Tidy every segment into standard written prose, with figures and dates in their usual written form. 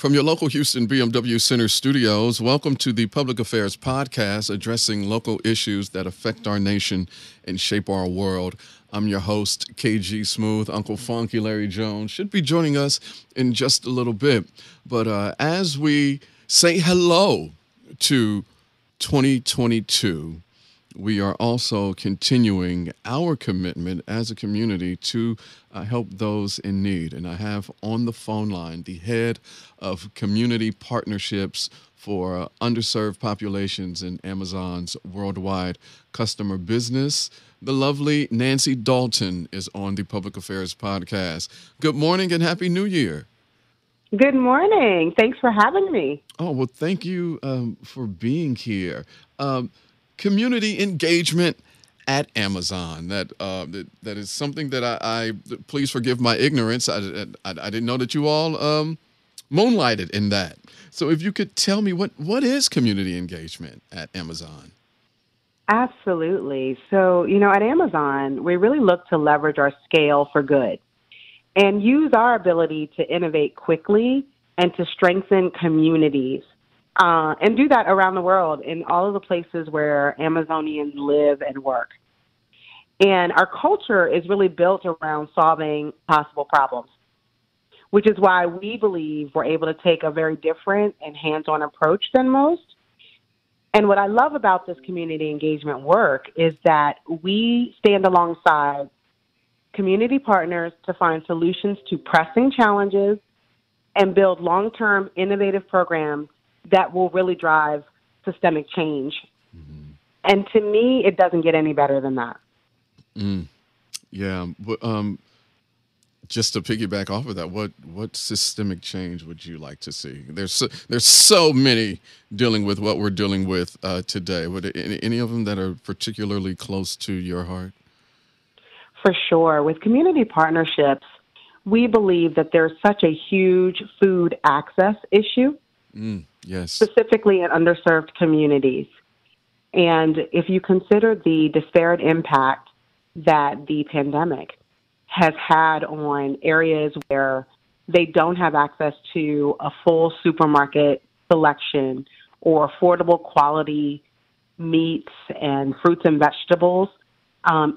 From your local Houston BMW Center studios, welcome to the Public Affairs Podcast, addressing local issues that affect our nation and shape our world. I'm your host, KG Smooth. Uncle Funky Larry Jones should be joining us in just a little bit. But as we say hello to 2022, we are also continuing our commitment as a community to help those in need. And I have on the phone line the head of community partnerships for underserved populations in Amazon's worldwide customer business. The lovely Nancy Dalton is on the Public Affairs Podcast. Good morning and Happy New Year. Good morning. Thanks for having me. Oh, well, thank you for being here. Community engagement at Amazon. That is something that I please forgive my ignorance. I didn't know that you all moonlighted in that. So if you could tell me what is community engagement at Amazon? Absolutely. So, you know, at Amazon, we really look to leverage our scale for good and use our ability to innovate quickly and to strengthen communities. And do that around the world in all of the places where Amazonians live and work. And our culture is really built around solving possible problems, which is why we believe we're able to take a very different and hands-on approach than most. And what I love about this community engagement work is that we stand alongside community partners to find solutions to pressing challenges and build long-term innovative programs that will really drive systemic change. Mm-hmm. And to me, it doesn't get any better than that. Mm. Yeah. But, just to piggyback off of that, what systemic change would you like to see? There's so many dealing with what we're dealing with today. Would any of them that are particularly close to your heart? For sure. With community partnerships, we believe that there's such a huge food access issue. Mm. Yes. Specifically in underserved communities. And if you consider the disparate impact that the pandemic has had on areas where they don't have access to a full supermarket selection or affordable quality meats and fruits and vegetables,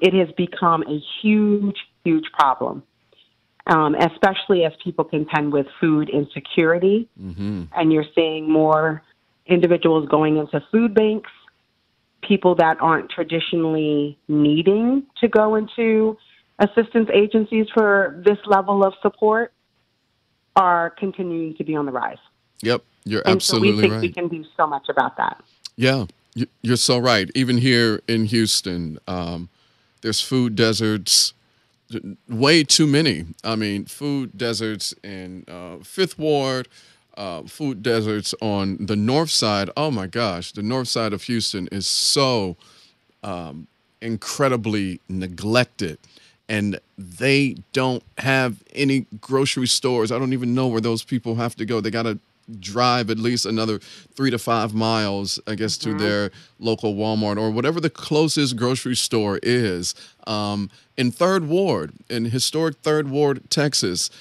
it has become a huge, huge problem. Especially as people contend with food insecurity. Mm-hmm. And you're seeing more individuals going into food banks, people that aren't traditionally needing to go into assistance agencies for this level of support are continuing to be on the rise. Yep, you're absolutely right. And so we think we can do so much about that. Yeah, you're so right. Even here in Houston, there's food deserts. Way too many. I mean, food deserts in Fifth Ward, food deserts on the north side. Oh, my gosh. The north side of Houston is so incredibly neglected, and they don't have any grocery stores. I don't even know where those people have to go. They got to drive at least another 3 to 5 miles, I guess, mm-hmm. to their local Walmart or whatever the closest grocery store is. In Third Ward, in historic Third Ward, Texas,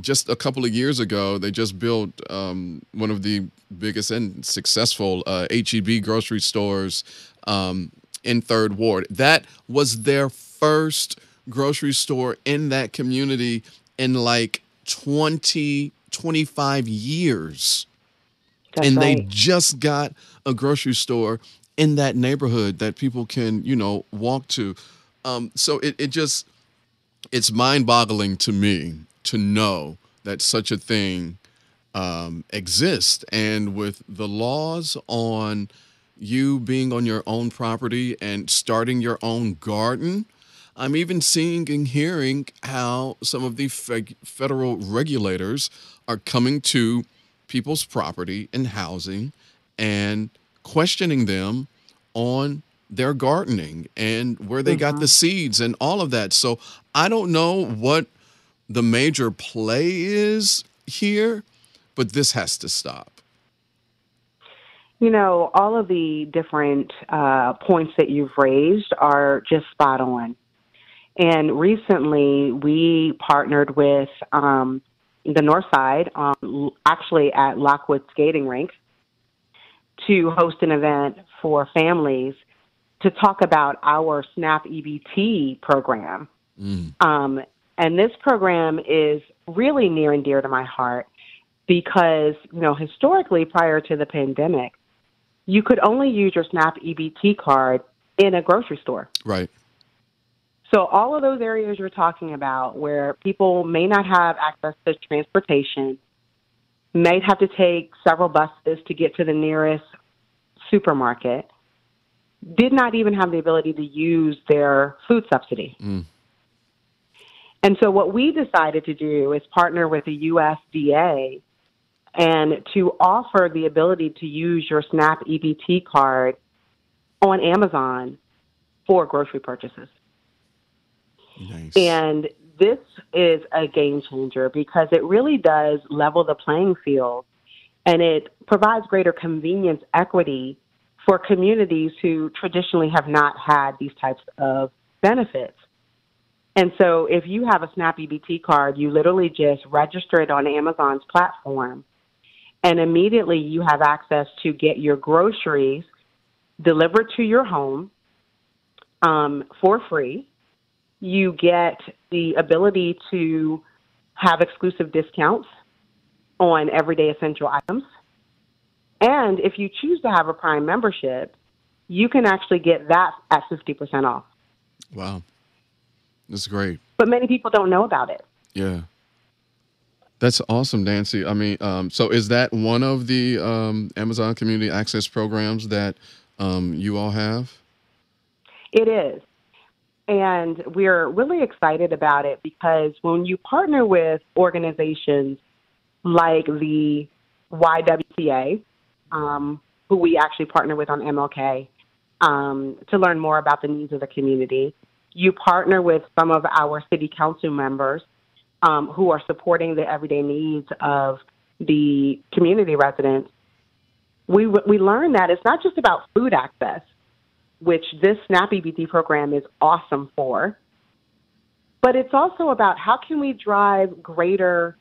just a couple of years ago, they just built one of the biggest and successful HEB grocery stores in Third Ward. That was their first grocery store in that community in like 25 years. That's and right. They just got a grocery store in that neighborhood that people can, you know, walk to. So it's mind-boggling to me to know that such a thing exists. And with the laws on you being on your own property and starting your own garden, I'm even seeing and hearing how some of the federal regulators are coming to people's property and housing and questioning them on their gardening and where they got the seeds and all of that. So I don't know what the major play is here, but this has to stop. You know, all of the different points that you've raised are just spot on. And recently, we partnered with the north side, actually at Lockwood Skating Rink, to host an event for families to talk about our SNAP EBT program. And this program is really near and dear to my heart because, you know, historically prior to the pandemic, you could only use your SNAP EBT card in a grocery store. Right. So all of those areas you're talking about where people may not have access to transportation, may have to take several buses to get to the nearest supermarket, did not even have the ability to use their food subsidy. And so what we decided to do is partner with the USDA and to offer the ability to use your SNAP EBT card on Amazon for grocery purchases. Nice. And this is a game changer because it really does level the playing field, and it provides greater convenience equity for communities who traditionally have not had these types of benefits. And so if you have a SNAP EBT card, you literally just register it on Amazon's platform, and immediately you have access to get your groceries delivered to your home for free. You get the ability to have exclusive discounts on everyday essential items. And if you choose to have a Prime membership, you can actually get that at 50% off. Wow. That's great. But many people don't know about it. Yeah. That's awesome, Nancy. I mean, so is that one of the Amazon Community Access programs that you all have? It is. And we're really excited about it because when you partner with organizations like the YWCA, who we actually partner with on MLK, to learn more about the needs of the community, you partner with some of our city council members who are supporting the everyday needs of the community residents. We learn that it's not just about food access, which this SNAP EBT program is awesome for, but it's also about how can we drive greater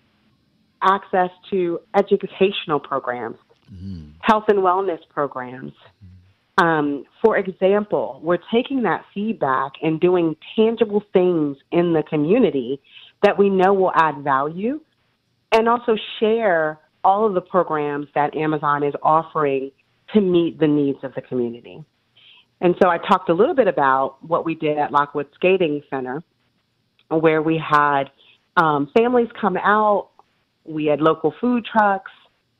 access to educational programs, health and wellness programs. For example, we're taking that feedback and doing tangible things in the community that we know will add value, and also share all of the programs that Amazon is offering to meet the needs of the community. And so I talked a little bit about what we did at Lockwood Skating Center, where we had families come out. We had local food trucks,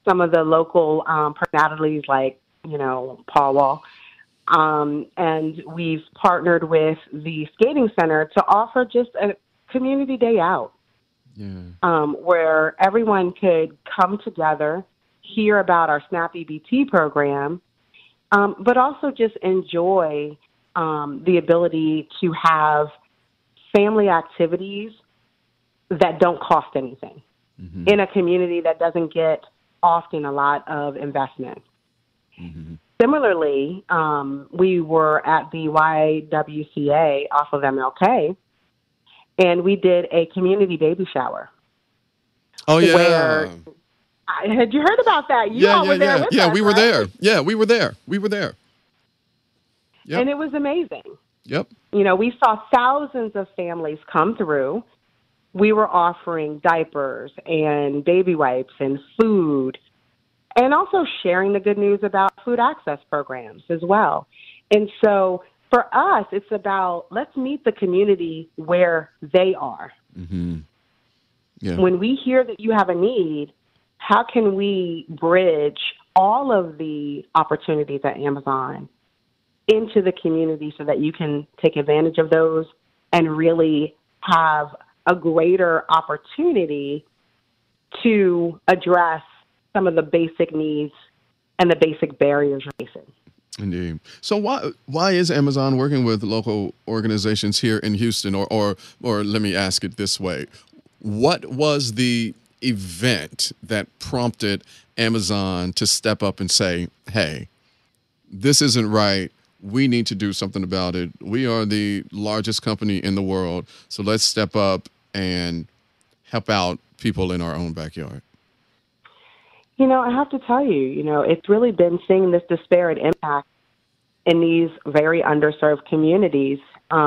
some of the local personalities like, you know, Paul Wall. And we've partnered with the skating center to offer just a community day out, where everyone could come together, hear about our SNAP EBT program, but also just enjoy the ability to have family activities that don't cost anything in a community that doesn't get often a lot of investment. Similarly, we were at the YWCA off of MLK, and we did a community baby shower. Oh, yeah. Had you heard about that? You all were there with us, right? Yeah, we were there. Yep. And it was amazing. You know, we saw thousands of families come through. We were offering diapers and baby wipes and food, and also sharing the good news about food access programs as well. And so for us, it's about let's meet the community where they are. When we hear that you have a need, how can we bridge all of the opportunities at Amazon into the community so that you can take advantage of those and really have a greater opportunity to address some of the basic needs and the basic barriers you're facing? Indeed. So why is Amazon working with local organizations here in Houston? Or let me ask it this way. What was the event that prompted Amazon to step up and say, hey, this isn't right. We need to do something about it. We are the largest company in the world, so let's step up and help out people in our own backyard? You know, I have to tell you, you know, it's really been seeing this disparate impact in these very underserved communities,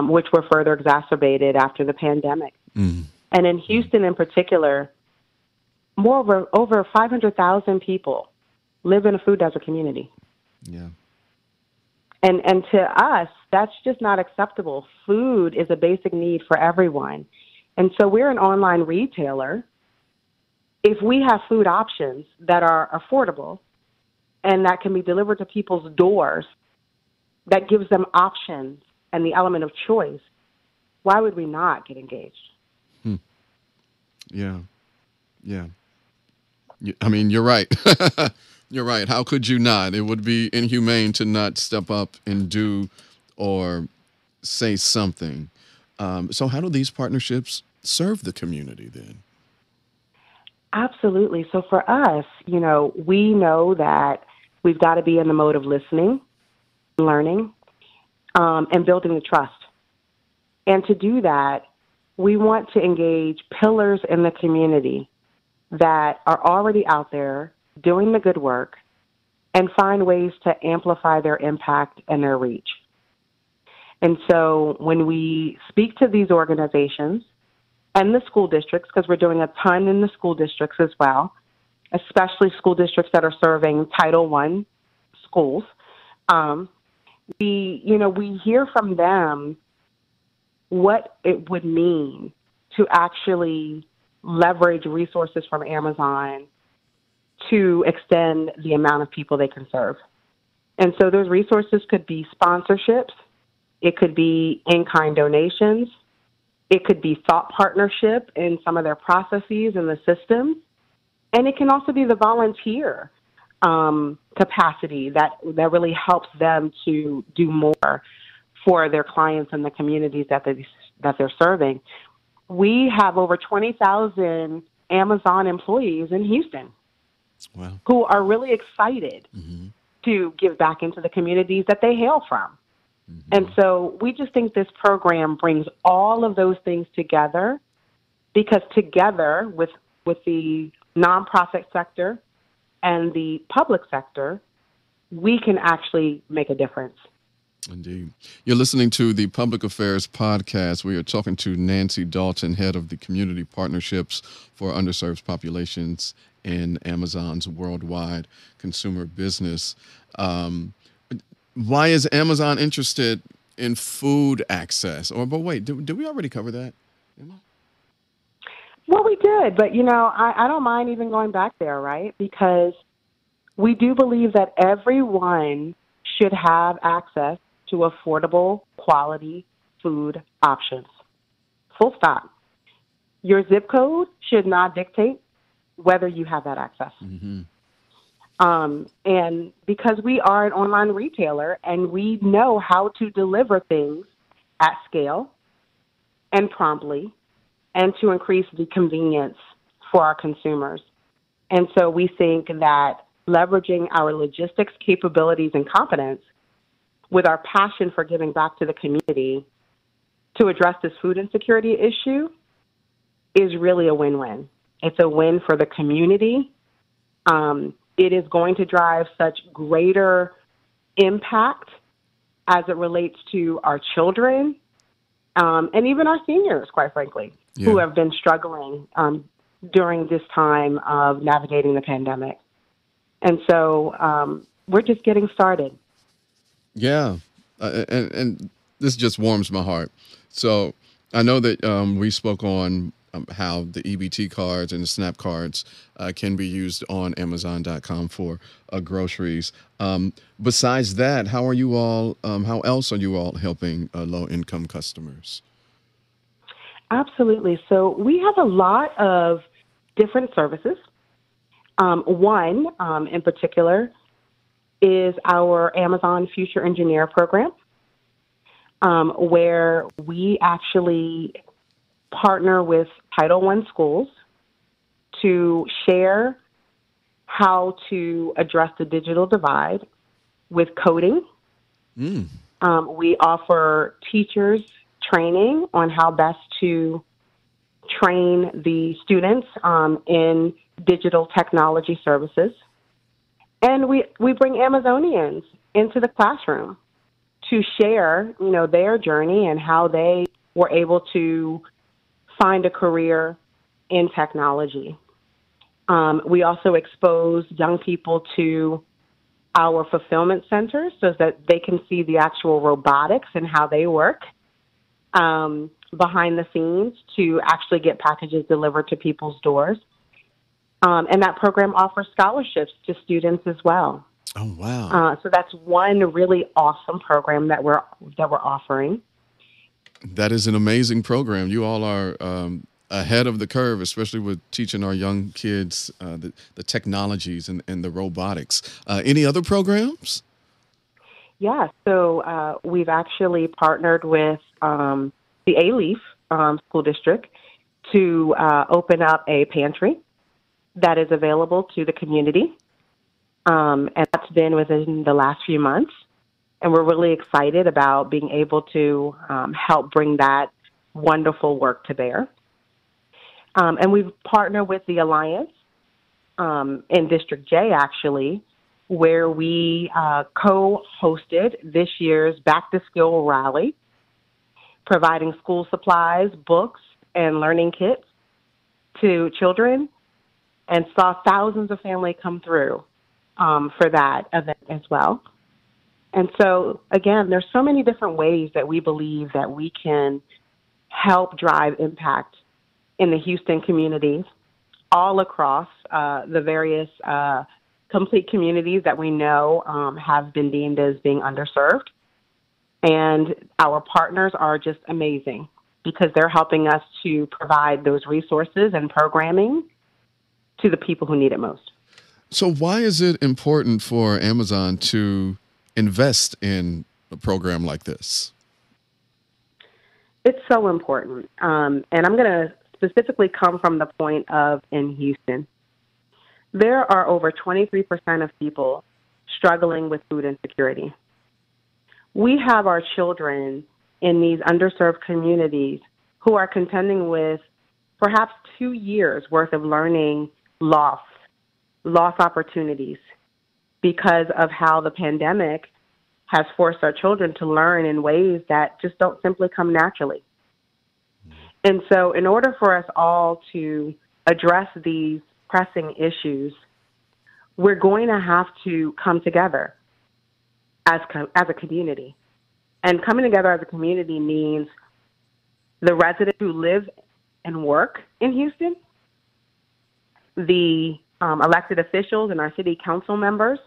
which were further exacerbated after the pandemic. Mm. And in Houston in particular, over 500,000 people live in a food desert community. Yeah. And to us, that's just not acceptable. Food is a basic need for everyone. And so we're an online retailer. If we have food options that are affordable and that can be delivered to people's doors, that gives them options and the element of choice, why would we not get engaged? Hmm. Yeah. Yeah. I mean, you're right. You're right. How could you not? It would be inhumane to not step up and do or say something. So how do these partnerships serve the community then? Absolutely. So for us, you know, we know that we've got to be in the mode of listening, learning, and building the trust. And to do that, we want to engage pillars in the community that are already out there doing the good work and find ways to amplify their impact and their reach. And so when we speak to these organizations and the school districts, because we're doing a ton in the school districts as well, especially school districts that are serving Title I schools, we hear from them what it would mean to actually leverage resources from Amazon to extend the amount of people they can serve. And so those resources could be sponsorships, it could be in-kind donations, it could be thought partnership in some of their processes and the systems, and it can also be the volunteer capacity that really helps them to do more for their clients and the communities that they're serving. We have over 20,000 Amazon employees in Houston. Wow. Who are really excited mm-hmm. to give back into the communities that they hail from. Mm-hmm. And so we just think this program brings all of those things together, because together with the nonprofit sector and the public sector, we can actually make a difference. Indeed. You're listening to the Public Affairs Podcast. We are talking to Nancy Dalton, head of the Community Partnerships for Underserved Populations in Amazon's worldwide consumer business. Why is Amazon interested in food access? Did we already cover that? Well, we did, but, you know, I don't mind even going back there, right? Because we do believe that everyone should have access to affordable, quality food options. Full stop. Your zip code should not dictate whether you have that access. Mm-hmm. And because we are an online retailer and we know how to deliver things at scale and promptly and to increase the convenience for our consumers. And so we think that leveraging our logistics capabilities and competence with our passion for giving back to the community to address this food insecurity issue is really a win-win. It's a win for the community. It is going to drive such greater impact as it relates to our children and even our seniors, quite frankly, yeah. who have been struggling during this time of navigating the pandemic. And so we're just getting started. Yeah. And this just warms my heart. So I know that we spoke on how the EBT cards and the SNAP cards can be used on Amazon.com for groceries. Besides that, how else are you all helping low-income customers? Absolutely. So we have a lot of different services. One in particular is our Amazon Future Engineer program, where we actually partner with Title I schools to share how to address the digital divide with coding. Mm. We offer teachers training on how best to train the students in digital technology services. And we bring Amazonians into the classroom to share, you know, their journey and how they were able to find a career in technology. We also expose young people to our fulfillment centers so that they can see the actual robotics and how they work behind the scenes to actually get packages delivered to people's doors. And that program offers scholarships to students as well. Oh, wow. So that's one really awesome program that we're offering. That is an amazing program. You all are ahead of the curve, especially with teaching our young kids the technologies and the robotics. Any other programs? Yeah, so we've actually partnered with the A-Leaf school district to open up a pantry that is available to the community. And that's been within the last few months. And we're really excited about being able to help bring that wonderful work to bear. And we've partnered with the Alliance in District J, actually, where we co-hosted this year's Back to Skill Rally, providing school supplies, books, and learning kits to children, and saw thousands of family come through for that event as well. And so, again, there's so many different ways that we believe that we can help drive impact in the Houston community, all across the various complete communities that we know have been deemed as being underserved. And our partners are just amazing because they're helping us to provide those resources and programming to the people who need it most. So why is it important for Amazon to invest in a program like this? It's so important. And I'm going to specifically come from the point of in Houston. There are over 23% of people struggling with food insecurity. We have our children in these underserved communities who are contending with perhaps 2 years worth of learning loss opportunities because of how the pandemic has forced our children to learn in ways that just don't simply come naturally. And so in order for us all to address these pressing issues, we're going to have to come together as a community. And coming together as a community means the residents who live and work in Houston, the elected officials and our city council members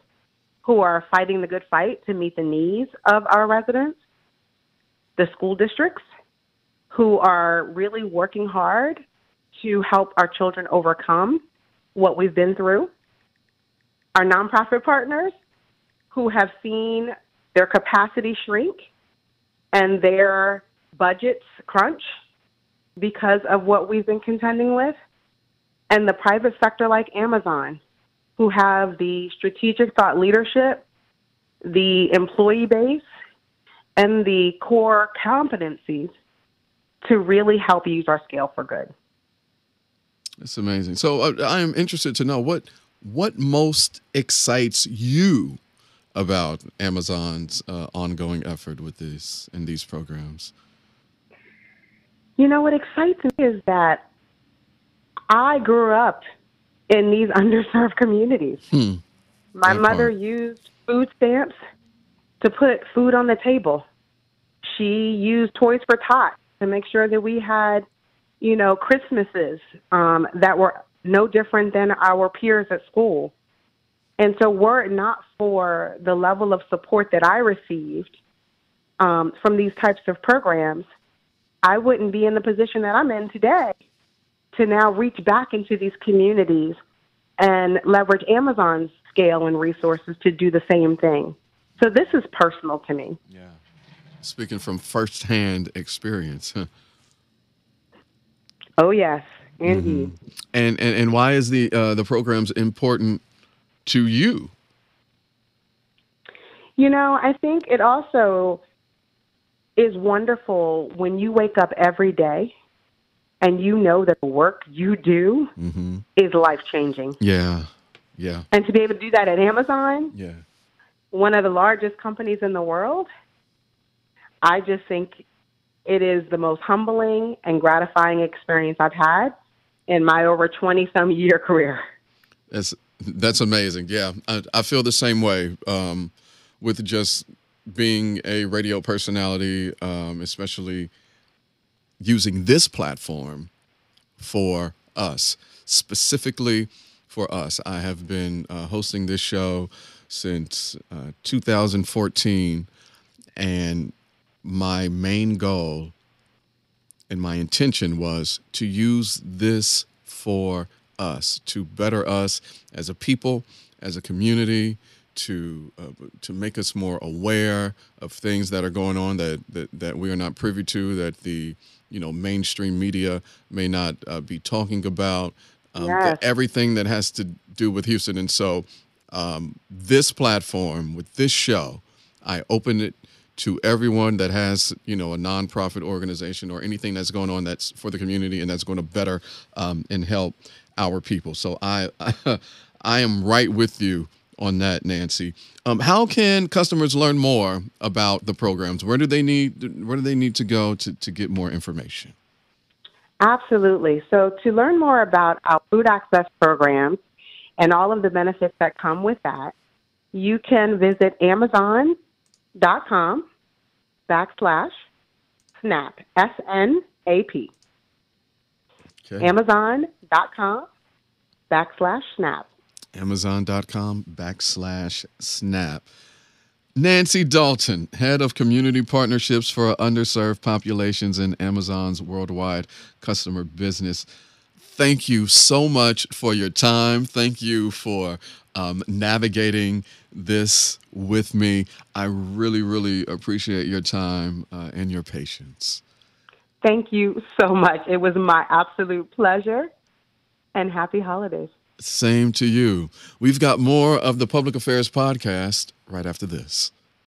who are fighting the good fight to meet the needs of our residents, the school districts who are really working hard to help our children overcome what we've been through, our nonprofit partners who have seen their capacity shrink and their budgets crunch because of what we've been contending with, and the private sector like Amazon, who have the strategic thought leadership, the employee base, and the core competencies to really help use our scale for good. That's amazing. So I am interested to know what most excites you about Amazon's ongoing effort with this in these programs. You know, what excites me is that I grew up in these underserved communities. My mother used food stamps to put food on the table. She used Toys for Tots to make sure that we had, you know, Christmases that were no different than our peers at school. And so were it not for the level of support that I received from these types of programs, I wouldn't be in the position that I'm in today to now reach back into these communities and leverage Amazon's scale and resources to do the same thing. So this is personal to me. Yeah. Speaking from firsthand experience. Oh, yes. Indeed. Mm-hmm. And why is the programs important to you? You know, I think it also is wonderful when you wake up every day and you know that the work you do mm-hmm. is life-changing. Yeah, yeah. And to be able to do that at Amazon, yeah, one of the largest companies in the world, I just think it is the most humbling and gratifying experience I've had in my over 20-some-year career. That's amazing. Yeah, I feel the same way with just being a radio personality, especially using this platform for us, specifically for us. I have been hosting this show since 2014, and my main goal and my intention was to use this for us, to better us as a people, as a community, to make us more aware of things that are going on that we are not privy to, that the mainstream media may not be talking about, yes. Everything that has to do with Houston. And so this platform with this show, I opened it to everyone that has, a nonprofit organization or anything that's going on that's for the community and that's going to better and help our people. So I am right with you on that, Nancy. How can customers learn more about the programs? Where do they need to go to get more information? Absolutely. So to learn more about our food access programs and all of the benefits that come with that, you can visit Amazon.com/SNAP, SNAP. Okay. Amazon.com/SNAP. Amazon.com/SNAP. Nancy Dalton, Head of Community Partnerships for Underserved Populations in Amazon's Worldwide Customer Business. Thank you so much for your time. Thank you for navigating this with me. I really, really appreciate your time and your patience. Thank you so much. It was my absolute pleasure, and happy holidays. Same to you. We've got more of the Public Affairs Podcast right after this.